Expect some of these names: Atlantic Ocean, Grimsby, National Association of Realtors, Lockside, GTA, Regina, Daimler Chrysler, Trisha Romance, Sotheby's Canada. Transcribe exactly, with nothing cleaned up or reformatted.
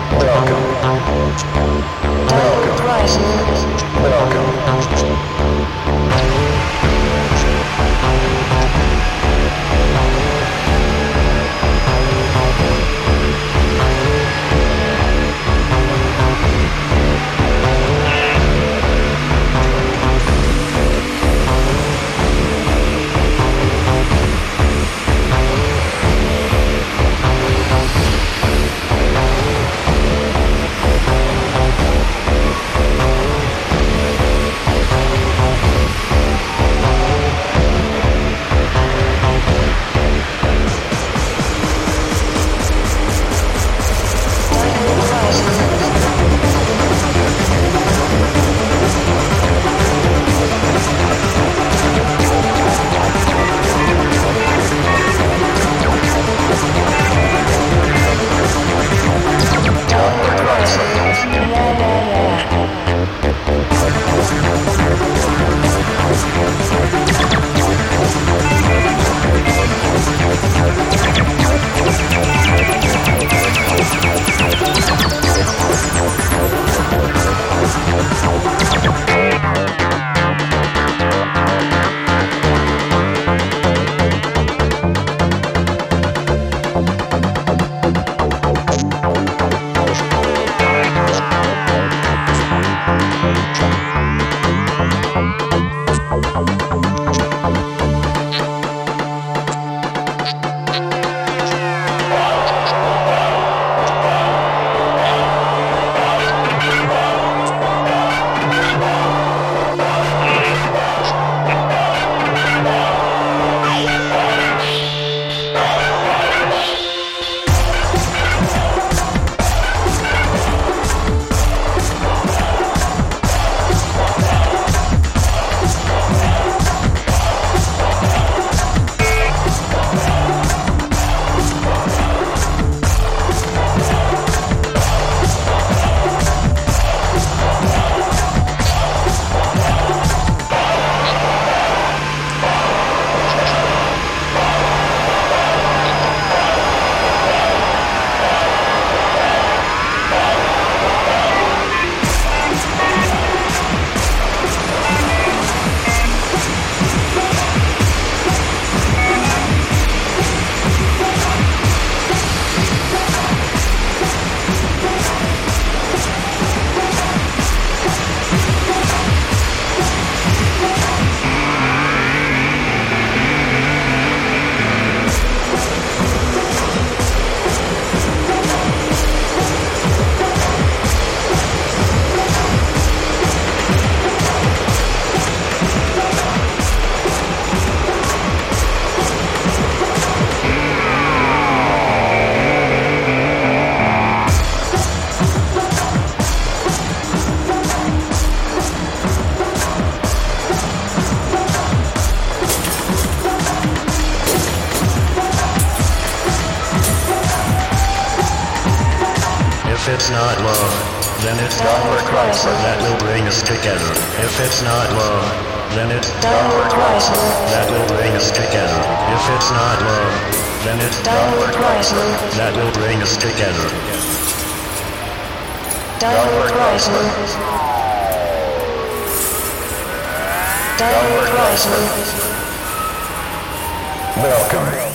Welcome. Welcome. Welcome. If it's not love, then it's Daimler Chrysler that will bring us together. If it's not love, then it's Daimler Chrysler that will bring us together. If it's not love, then it's Daimler Chrysler that will bring us together. Daimler Chrysler. Daimler Chrysler. Welcome.